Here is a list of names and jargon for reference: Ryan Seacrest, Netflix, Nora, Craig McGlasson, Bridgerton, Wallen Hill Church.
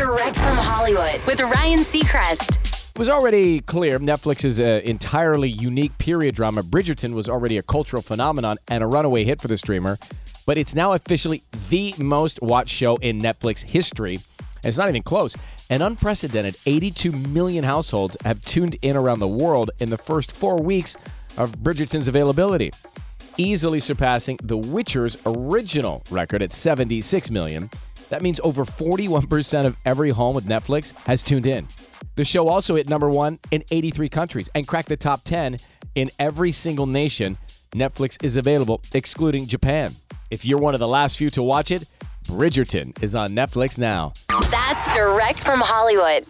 Direct from Hollywood with Ryan Seacrest. It was already clear Netflix's entirely unique period drama, Bridgerton, was already a cultural phenomenon and a runaway hit for the streamer, but it's now officially the most watched show in Netflix history. And it's not even close. An unprecedented 82 million households have tuned in around the world in the first 4 weeks of Bridgerton's availability, easily surpassing The Witcher's original record at 76 million. That means over 41% of every home with Netflix has tuned in. The show also hit number one in 83 countries and cracked the top 10 in every single nation Netflix is available, excluding Japan. If you're one of the last few to watch it, Bridgerton is on Netflix now. That's direct from Hollywood.